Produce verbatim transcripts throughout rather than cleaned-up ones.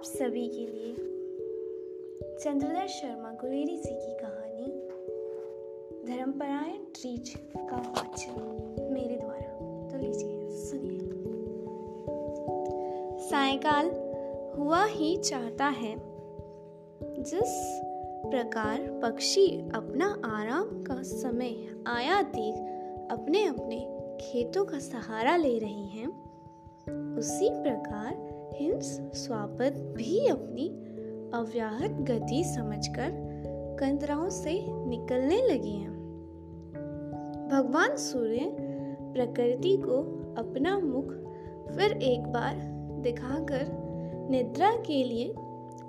आप सभी के लिए चंद्रशेखर शर्मा गुलेरी जी की कहानी धर्मपरायण ट्रीच का वाचन मेरे द्वारा। तो लीजिए सुनिए। सायकाल हुआ ही चाहता है। जिस प्रकार पक्षी अपना आराम का समय आया देख अपने अपने खेतों का सहारा ले रहे हैं, उसी प्रकार हिंस स्वापद भी अपनी अव्याहत गति समझकर कंदराओं से निकलने लगी हैं। भगवान सूर्य प्रकृति को अपना मुख फिर एक बार दिखाकर निद्रा के लिए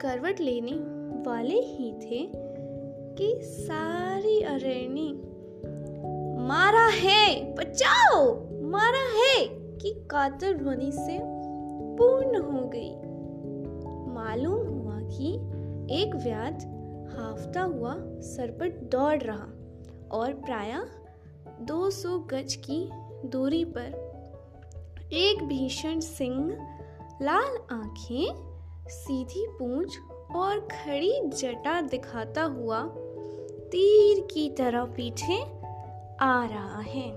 करवट लेने वाले ही थे कि सारी अरण्य मारा है बचाओ मारा है की कातर ध्वनि से पूर्ण हो गई। मालूम हुआ कि एक व्याध हाफता हुआ सरपट दौड़ रहा और प्रायः दो सौ गज की दूरी पर एक भीषण सिंह, लाल आंखें, सीधी पूंछ और खड़ी जटा दिखाता हुआ तीर की तरह पीछे आ रहा है।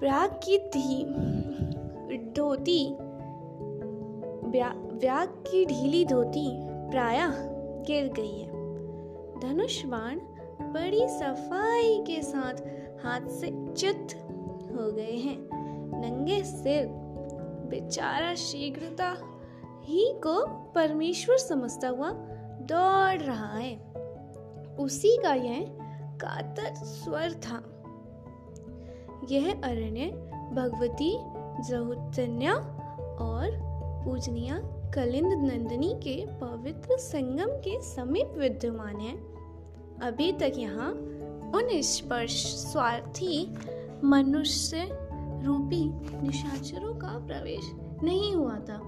प्राग की ढीली धोती व्याग की ढीली धोती प्रायः गिर गई है। धनुष बाण बड़ी सफाई के साथ हाथ से च्युत हो गए हैं। नंगे सिर बेचारा शीघ्रता ही को परमेश्वर समझता हुआ दौड़ रहा है। उसी का यह कातर स्वर था। यह अरण्य भगवती जह्नुतन्या और पूजनिया कलिंद नंदिनी के पवित्र संगम के समीप विद्यमान है। अभी तक यहाँ उन स्पर्श स्वार्थी मनुष्य रूपी निशाचरों का प्रवेश नहीं हुआ था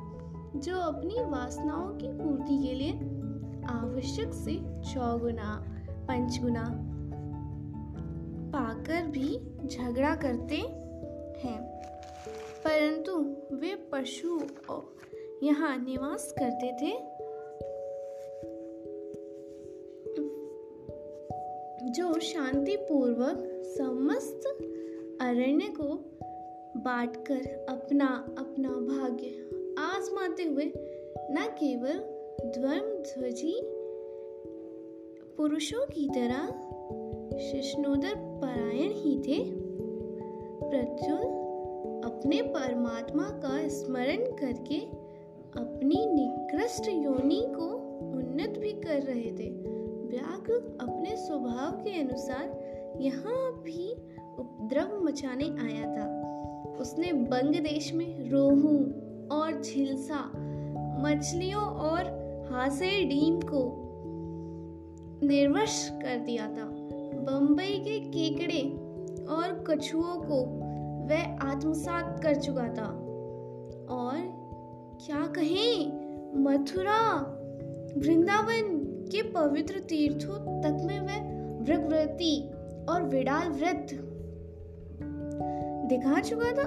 जो अपनी वासनाओं की पूर्ति के लिए आवश्यक से चौगुना पंचगुना पाकर भी झगड़ा करते हैं, परंतु वे पशु यहाँ निवास करते थे जो शांतिपूर्वक समस्त अरण्य को बांटकर अपना अपना भाग्य आजमाते हुए न केवल द्वंद्वजी पुरुषों की तरह शिष्णोदर परायण ही थे, प्रत्युत अपने परमात्मा का स्मरण करके अपनी निकृष्ट योनि को उन्नत भी कर रहे थे। व्याघ्र अपने स्वभाव के अनुसार यहाँ भी उपद्रव मचाने आया था। उसने बंग देश में रोहू और झिलसा मछलियों और हासे डीम को निर्वंश कर दिया था। बंबई के केकड़े और कछुओं को वह आत्मसात कर चुका था और क्या कहें, मथुरा वृंदावन के पवित्र तीर्थों तक में वह वृगव्रती और विडाल व्रत दिखा चुका था।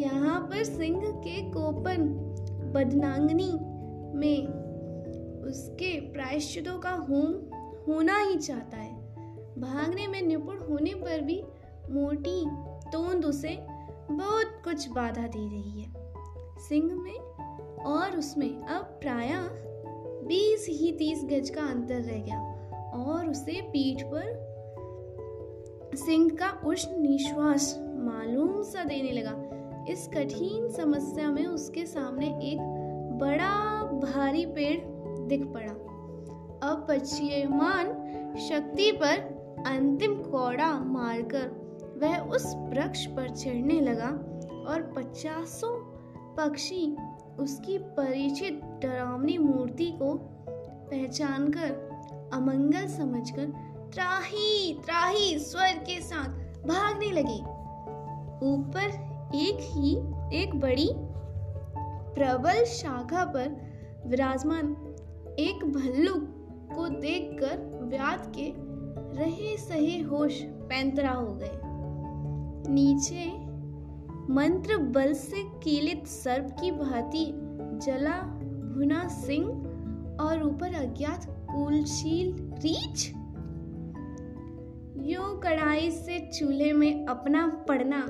यहाँ पर सिंह के कोपन बदनांगनी में उसके प्रायश्चितों का होम होना ही चाहता है। भागने में निपुण होने पर भी मोटी तोंद उसे बहुत कुछ बाधा दे रही है। सिंह में और उसमें अब प्रायः बीस ही तीस गज का अंतर रह गया और उसे पीठ पर सिंह का उष्ण निश्वास मालूम सा देने लगा। इस कठिन समस्या में उसके सामने एक बड़ा भारी पेड़ दिख पड़ा। अब पश्चिमान शक्ति पर अंतिम कोड़ा मारकर वह उस वृक्ष पर चढ़ने लगा और पचासों पक्षी उसकी परिचित डरावनी मूर्ति को पहचानकर अमंगल समझकर त्राही त्राही स्वर के साथ भागने लगे। ऊपर एक ही एक बड़ी प्रबल शाखा पर विराजमान एक भल्लुक को देखकर व्याध के रहे सहे होश पैंतरा हो गए। नीचे मंत्र बल से कीलित सर्प की भांति जला भुना सिंह और ऊपर अज्ञात कुलशील रीछ। यूं कढ़ाई से चूल्हे में अपना पड़ना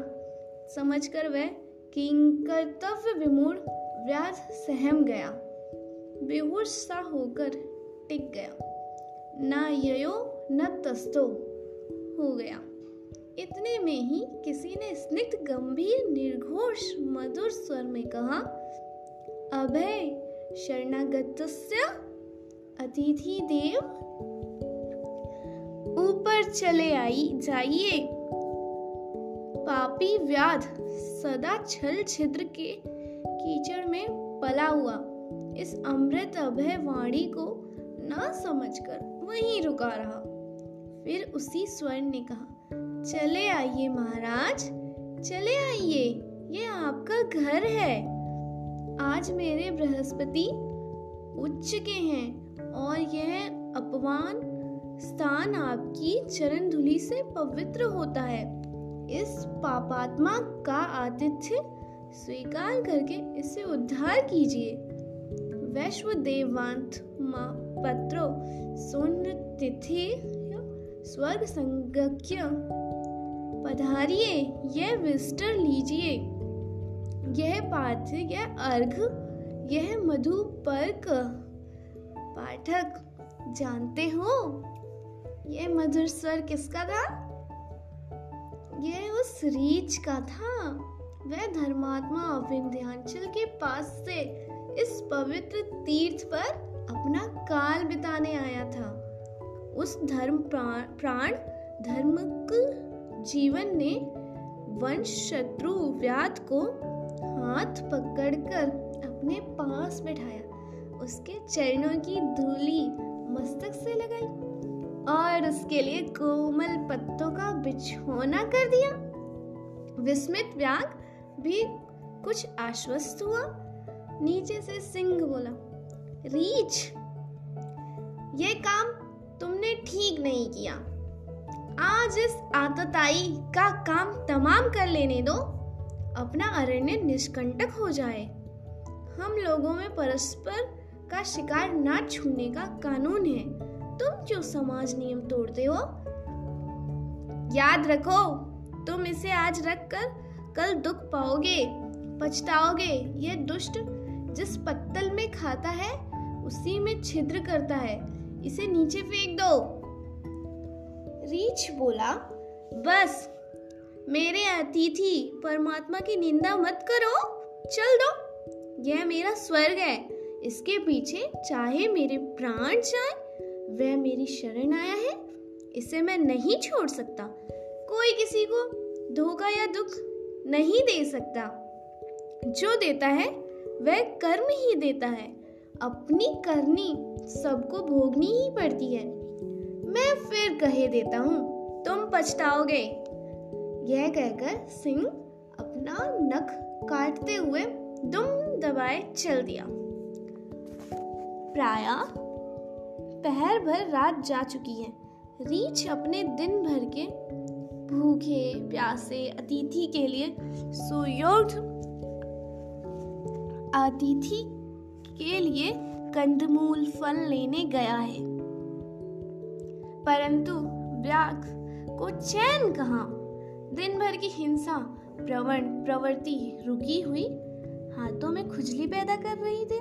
समझकर वह किंकर्तव्य विमूढ़ व्याध सहम गया, बेहोश सा होकर टिक गया, ना ययो न तस्तो हो गया। इतने में ही किसी ने स्निग्ध गंभीर निर्घोष मधुर स्वर में कहा, अभय शरणागतस्य अतिथि देव, ऊपर चले आई जाइए। पापी व्याध सदा छल छिद्र के कीचड़ में पला हुआ इस अमृत अभय वाणी को ना समझकर वहीं रुका रहा। फिर उसी स्वर्ण ने कहा, चले आइए महाराज, चले आइए, ये आपका घर है। आज मेरे बृहस्पति उच्च के हैं और यह अपमान स्थान आपकी चरण धूलि से पवित्र होता है। इस पापात्मा का आतिथ्य स्वीकार करके इसे उद्धार कीजिए। वैश्व देवांत मां पत्रो शून्य तिथि स्वर्ग संगक्य पधारिये, यह विस्तर लीजिए, यह पार्थ्य, यह अर्घ, यह मधु पर्क। पाठक जानते हो यह मधुर स्वर किसका था? यह उस रीछ का था। वह धर्मात्मा अविन्द्यांचल के पास से इस पवित्र तीर्थ पर अपना काल बिताने आया था। उस धर्म प्राण धर्मक जीवन ने वंश शत्रु व्याध को हाथ पकड़कर अपने पास बैठाया, उसके चरणों की धूली मस्तक से लगाई और उसके लिए कोमल पत्तों का बिछौना कर दिया। विस्मित व्याघ भी कुछ आश्वस्त हुआ। नीचे से सिंह बोला, रीछ, यह काम तुमने ठीक नहीं किया। आज इस आतताई का काम तमाम कर लेने दो, अपना अरण्य निष्कंटक हो जाए। हम लोगों में परस्पर का शिकार ना छूने का कानून है, तुम क्यों समाज नियम तोड़ते हो? याद रखो, तुम इसे आज रखकर कल दुख पाओगे, पछताओगे। यह दुष्ट जिस पत्तल में खाता है उसी में छिद्र करता है, इसे नीचे फेंक दो। रीछ बोला, बस मेरे अतिथि परमात्मा की निंदा मत करो, चल दो। यह मेरा स्वर्ग है, इसके पीछे चाहे मेरे प्राण जाए, वह मेरी शरण आया है, इसे मैं नहीं छोड़ सकता। कोई किसी को धोखा या दुख नहीं दे सकता। जो देता है वह कर्म ही देता है, अपनी करनी सबको भोगनी ही पड़ती है। मैं फिर कहे देता हूँ, तुम पछताओगे। यह कहकर सिंह अपना नख काटते हुए दुम दबाए चल दिया। प्रायः पहर भर रात जा चुकी है। रीछ अपने दिन भर के भूखे प्यासे अतिथि के लिए सुयोग्य अतिथि के लिए कंदमूल फल लेने गया है, परंतु व्याघ को चैन कहाँ। दिन भर की हिंसा प्रवण प्रवृत्ति रुकी हुई हाथों में खुजली पैदा कर रही थी।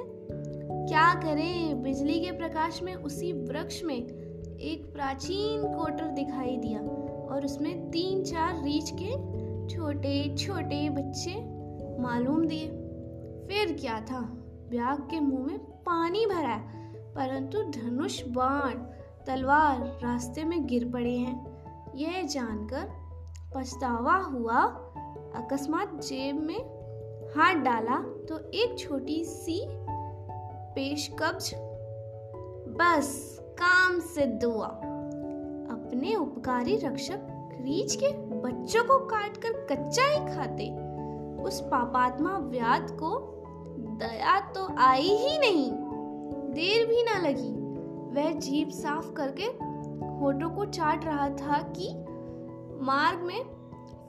क्या करें, बिजली के प्रकाश में उसी वृक्ष में एक प्राचीन कोटर दिखाई दिया और उसमें तीन चार रीछ के छोटे छोटे बच्चे मालूम दिए। फिर क्या था, व्याघ के मुंह में पानी भरा, परंतु धनुष, बाण, तलवार रास्ते में गिर पड़े हैं। यह जानकर पछतावा हुआ। अकस्मात जेब में हाथ डाला तो एक छोटी सी पेशकब्ज। बस काम सिद्ध हुआ। अपने उपकारी रक्षक रीछ के बच्चों को काटकर कच्चा ही खाते उस पापात्मा व्याध को दया तो आई ही नहीं। देर भी ना लगी, वह जीभ साफ करके होठों को चाट रहा था कि मार्ग में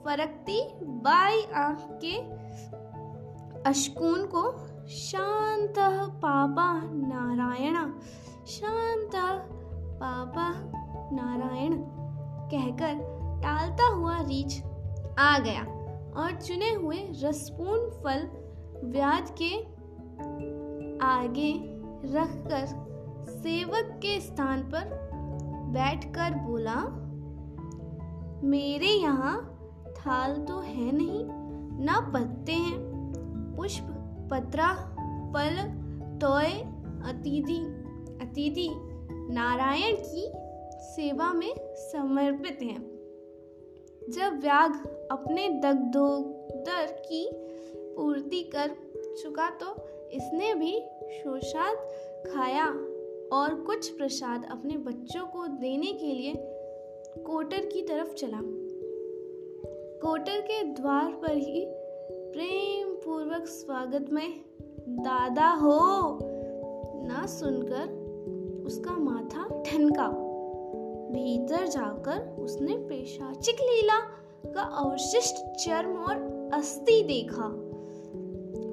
फरकती बाई आंख के अशकून को शान्तः पापः नारायण, शान्तः पापः नारायण कहकर टालता हुआ रीछ आ गया और चुने हुए रसपूर्ण फल व्याज के आगे रखकर सेवक के स्थान पर बैठकर बोला, मेरे यहाँ थाल तो है नहीं, ना पत्ते हैं। पुष्प, पत्रा, फल, तोय अतिथि अतिथि नारायण की सेवा में समर्पित हैं। जब व्याघ अपने दग्धोदर की पूर्ति कर चुका तो इसने भी शोषाद खाया और कुछ प्रसाद अपने बच्चों को देने के लिए कोटर की तरफ चला। कोटर के द्वार पर ही प्रेम पूर्वक स्वागत में दादा हो ना सुनकर उसका माथा ठनका। भीतर जाकर उसने पेशाचिक लीला का अवशिष्ट चर्म और अस्थि देखा,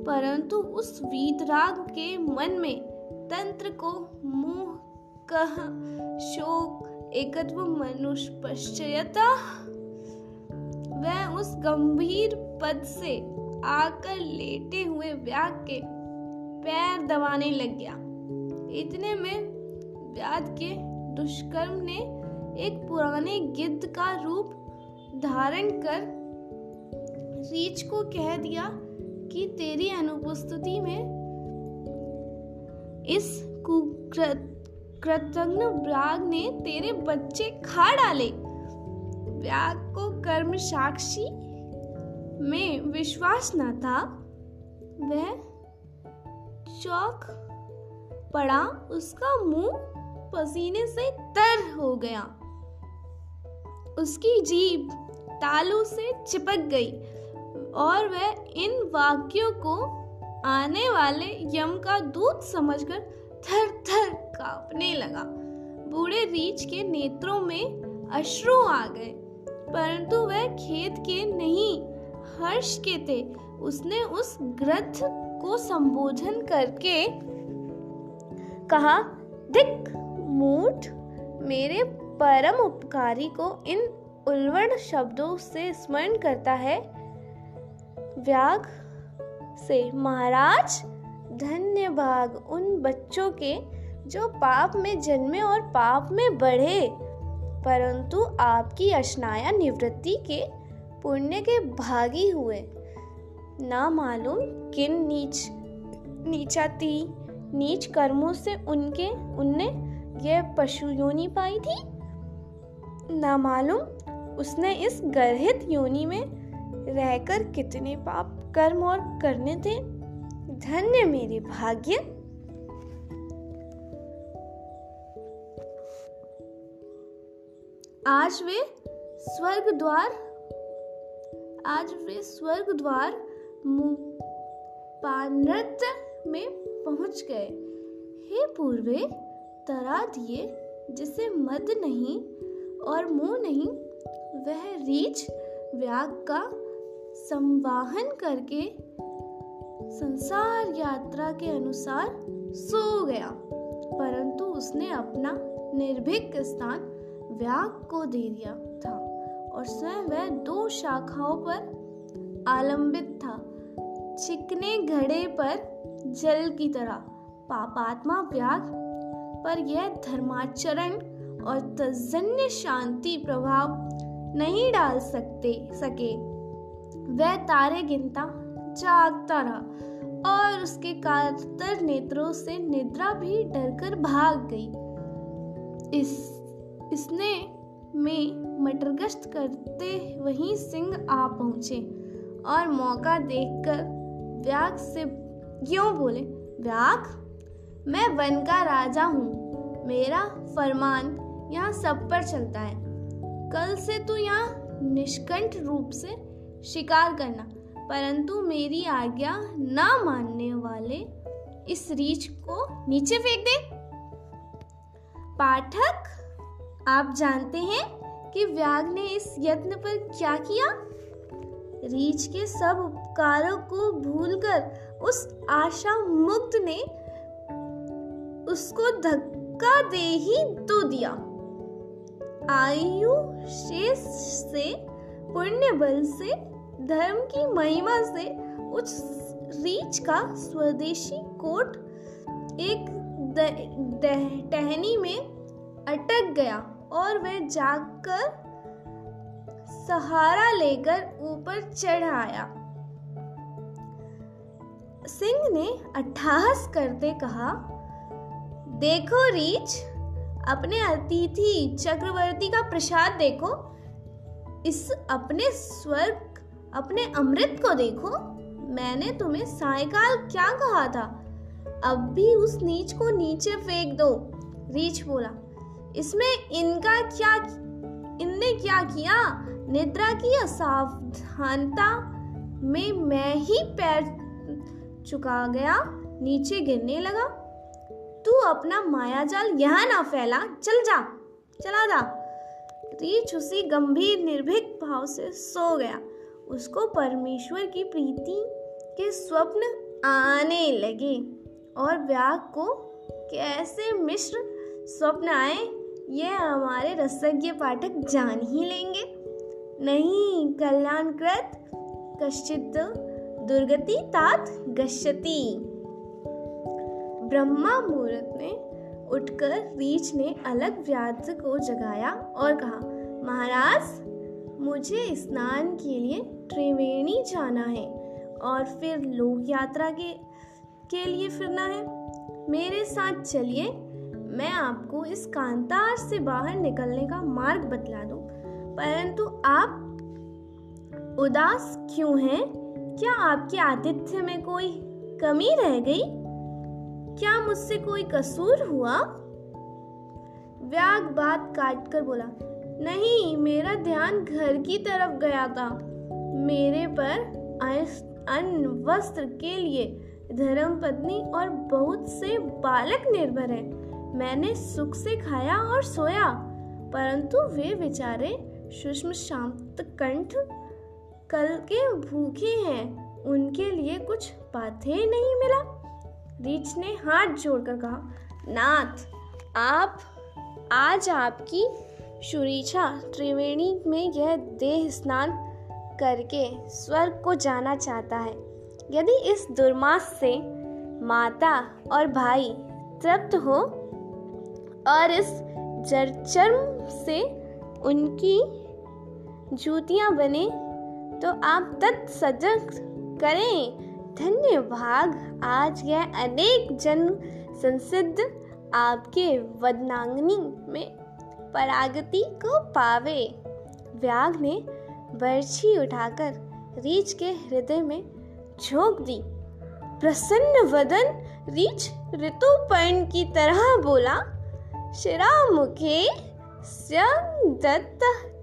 परंतु उस वीतराग के मन में तंत्र को मोह, कह, शोक, एकत्व, मनुष्य पश्चयता वह उस गंभीर पद से आकर लेटे हुए व्याघ के पैर दबाने लग गया। इतने में व्याघ के दुष्कर्म ने एक पुराने गिद्ध का रूप धारण कर रीछ को कह दिया कि तेरी अनुपस्थिति में इस कुकृतज्ञ व्याघ ने तेरे बच्चे खा डाले। व्याघ को कर्म साक्षी में विश्वास न था, वह चौंक पड़ा, उसका मुंह पसीने से तर हो गया, उसकी जीभ तालू से चिपक गई और वह इन वाक्यों को आने वाले यम का दूत समझकर थर थर कांपने लगा। बूढ़े रीछ के नेत्रों में अश्रु आ गए, परंतु वह खेद के नहीं, हर्ष के थे। उसने उस ग्रथ को संबोधन करके कहा, धिक् मूठ, मेरे परम उपकारी को इन उल्लड़ शब्दों से स्मरण करता है। व्याघ से, महाराज धन्य भाग उन बच्चों के जो पाप में जन्मे और पाप में बढ़े, परंतु आपकी अशनाया निवृत्ति के पुण्य के भागी हुए। ना मालूम किन नीच नीचाती नीच कर्मों से उनके उनने यह पशु योनि पाई थी। ना मालूम उसने इस गर्हित योनि में रहकर कितने पाप कर्म और करने थे। धन्य मेरे भाग्य। आज वे स्वर्ग द्वार आज वे स्वर्ग द्वार मुपानृत में पहुंच गए। हे पूर्वे, तरा दिए जिसे मद नहीं और मुंह नहीं, वह रीछ व्याघ का संवाहन करके संसार यात्रा के अनुसार सो गया, परंतु उसने अपना निर्भीक स्थान व्याघ को दे दिया था और स्वयं वह दो शाखाओं पर आलंबित था, चिकने घड़े पर जल की तरह। पापात्मा व्याघ पर यह धर्माचरण और तजन्य शांति प्रभाव नहीं डाल सकते सके। वह तारे गिनता जागता रहा और उसके कातर नेत्रों से निद्रा भी डरकर भाग गई। इस इसने में मटरगश्त करते वहीं सिंह आ पहुंचे और मौका देखकर व्याघ से क्यों बोले, व्याघ, मैं वन का राजा हूँ, मेरा फरमान यहाँ सब पर चलता है। कल से तू यहाँ निष्कंठ रूप से शिकार करना, परंतु मेरी आज्ञा ना मानने वाले इस रीछ को नीचे फेंक दे। पाठक, आप जानते हैं कि व्याघ ने इस यत्न पर क्या किया। रीछ के सब उपकारों को भूलकर उस आशा मुक्त ने उसको धक्का दे ही तो दिया। आयु शेष से, पुण्य बल से, धर्म की महिमा से उस रीछ का स्वदेशी कोट एक टहनी में अटक गया और वह जाकर सहारा लेकर ऊपर चढ़ आया। सिंह ने अट्ठहास करते कहा, देखो रीछ, अपने अतिथि चक्रवर्ती का प्रसाद देखो, इस अपने स्वर्ग, अपने अमृत को देखो। मैंने तुम्हें सायकाल क्या कहा था? अब भी उस नीच को नीचे फेंक दो। रीछ बोला, इसमें इनका क्या, इनने क्या किया? निद्रा की असावधानता में मैं ही पैर चुका गया, नीचे गिरने लगा। तू अपना मायाजाल यहाँ ना फैला, चल जा, चला जा। रीछ उसी गंभीर निर्भीक भाव से सो गया। उसको परमेश्वर की प्रीति के स्वप्न आने लगे और व्याघ को कैसे मिश्र स्वप्न आए यह हमारे रसज्ञ पाठक जान ही लेंगे। नहीं कल्याणकृत कश्चित् दुर्गति तात गच्छति। ब्रह्मा मुहूर्त ने उठकर रीछ ने अलग व्याघ को जगाया और कहा, महाराज, मुझे स्नान के लिए त्रिवेणी जाना है और फिर लोक यात्रा के के लिए फिरना है। मेरे साथ चलिए, मैं आपको इस कांतार से बाहर निकलने का मार्ग बतला दूं। परंतु आप उदास क्यों हैं? क्या आपके आतिथ्य में कोई कमी रह गई? क्या मुझसे कोई कसूर हुआ? व्याघ बात काट कर बोला, नहीं, मेरा ध्यान घर की तरफ गया था। मेरे पर अन्न वस्त्र के लिए धर्म पत्नी और बहुत से बालक निर्भर हैं। मैंने सुख से खाया और सोया, परंतु वे बेचारे सूक्ष्म शांत कंठ कल के भूखे हैं, उनके लिए कुछ पाथे नहीं मिला। रीछ ने हाथ जोड़कर कहा, नाथ, आप आज आपकी शुरीछा त्रिवेणी में यह देह स्नान करके स्वर्ग को जाना चाहता है। यदि इस दुर्मास से माता और भाई तृप्त हो और इस जर्चर्म से उनकी जूतियां बने तो आप तत्सजग करें। धन्य भाग, आज यह अनेक जन संसिद्ध आपके वदनांगनी में परागति को पावे। व्याघ ने बर्छी उठाकर रीछ के हृदय में झोंक दी। प्रसन्न वदन रीछ ऋतुपर्ण की तरह बोला, शिरा मुखे स्वयं दत्त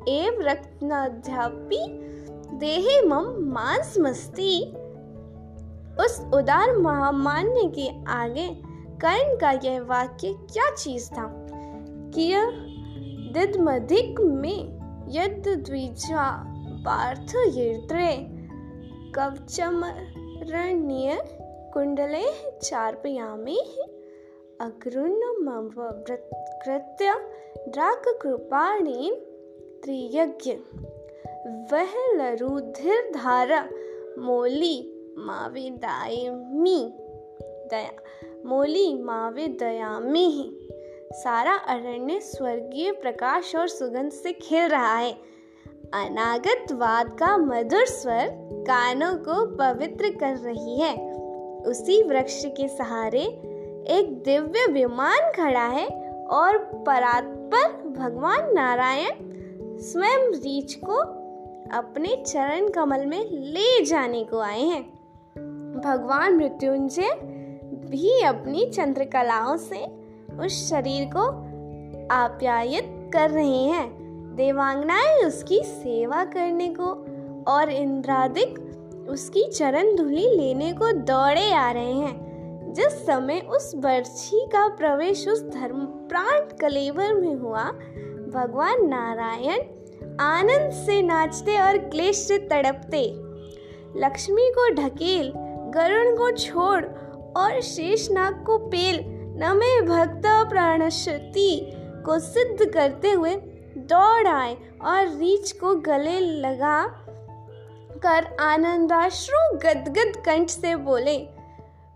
एव रत्नाध्यापी देहे मम मांस मस्ती। उस उदार महामान्य के आगे कर्ण का यह वाक्य क्या चीज था? किया दिदमधिक में यद द्विजा पार्थ यत्रे कवचमरणीय कुंडले चार्पयामि अग्रुणमव कृत्य द्राक कृपाणी त्रियज्ञ वह लरुधिर धारा मोली मावे दयामी दया मोली मावे दयामी। सारा अरण्य स्वर्गीय प्रकाश और सुगंध से खिल रहा है। अनागत वाद का मधुर स्वर कानों को पवित्र कर रही है। उसी वृक्ष के सहारे एक दिव्य विमान खड़ा है और परात पर भगवान नारायण स्वयं रीछ को अपने चरण कमल में ले जाने को आए हैं। भगवान मृत्युंजय भी अपनी चंद्रकलाओं से उस शरीर को आप्यायित कर रहे हैं। देवांगनाएं उसकी सेवा करने को और इंद्रादिक उसकी चरण धूलि लेने को दौड़े आ रहे हैं। जिस समय उस बर्छी का प्रवेश उस धर्मप्राण कलेवर में हुआ, भगवान नारायण आनंद से नाचते और क्लेश से तड़पते लक्ष्मी को ढकेल गरुण को छोड़ और शेषनाग को पेल नमे भक्ता प्राणशक्ति को सिद्ध करते हुए दौड़ आए और रीछ को गले लगा कर आनंदाश्रु गदगद कंठ से बोले,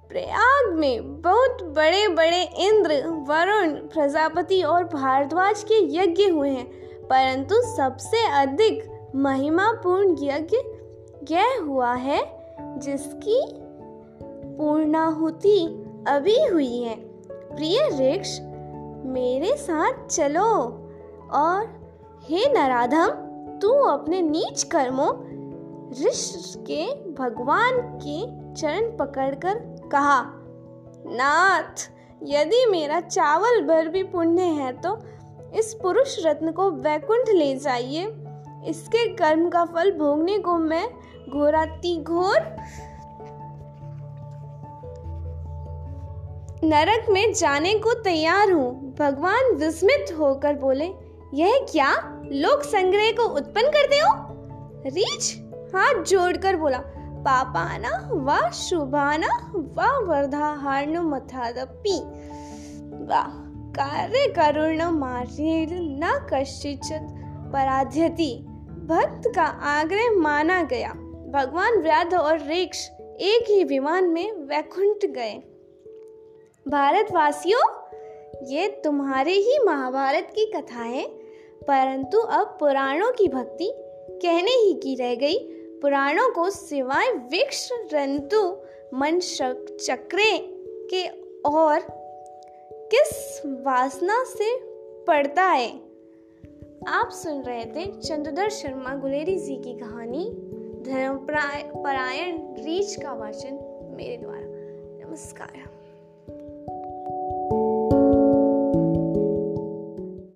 प्रयाग में बहुत बड़े बड़े इंद्र, वरुण, प्रजापति और भारद्वाज के यज्ञ हुए हैं, परंतु सबसे अधिक महिमापूर्ण यज्ञ यह हुआ है जिसकी पूर्णाहुति अभी हुई है। प्रिय ऋक्ष, मेरे साथ चलो और हे नराधम, तू अपने नीच कर्मों ऋषि के भगवान के चरण पकड़कर कहा, नाथ, यदि मेरा चावल भर भी पुण्य है तो इस पुरुष रत्न को वैकुंठ ले जाइए। इसके कर्म का फल भोगने को मैं घोराती घोर नरक में जाने को तैयार हूँ। भगवान विस्मित होकर बोले, यह क्या लोक संग्रह को उत्पन्न करते हो? रीछ हाथ जोड़कर बोला, पापाना वा शुभाना वा वर्धाहार्नु मथादपि वा कार्य करुणं मार्गेण न कश्चित् पराध्यति। भक्त का आग्रह माना गया। भगवान व्याध और ऋक्ष एक ही विमान में वैकुंठ गए। भारतवासियों, ये तुम्हारे ही महाभारत की कथा है, परंतु अब पुराणों की भक्ति कहने ही की रह गई। पुराणों को सिवाय विक्ष रंतु मन चक्रे के और किस वासना से पढ़ता है? आप सुन रहे थे चंद्रशेखर शर्मा गुलेरी जी की कहानी धर्मपरायण रीछ का वाचन, मेरे द्वारा। नमस्कार।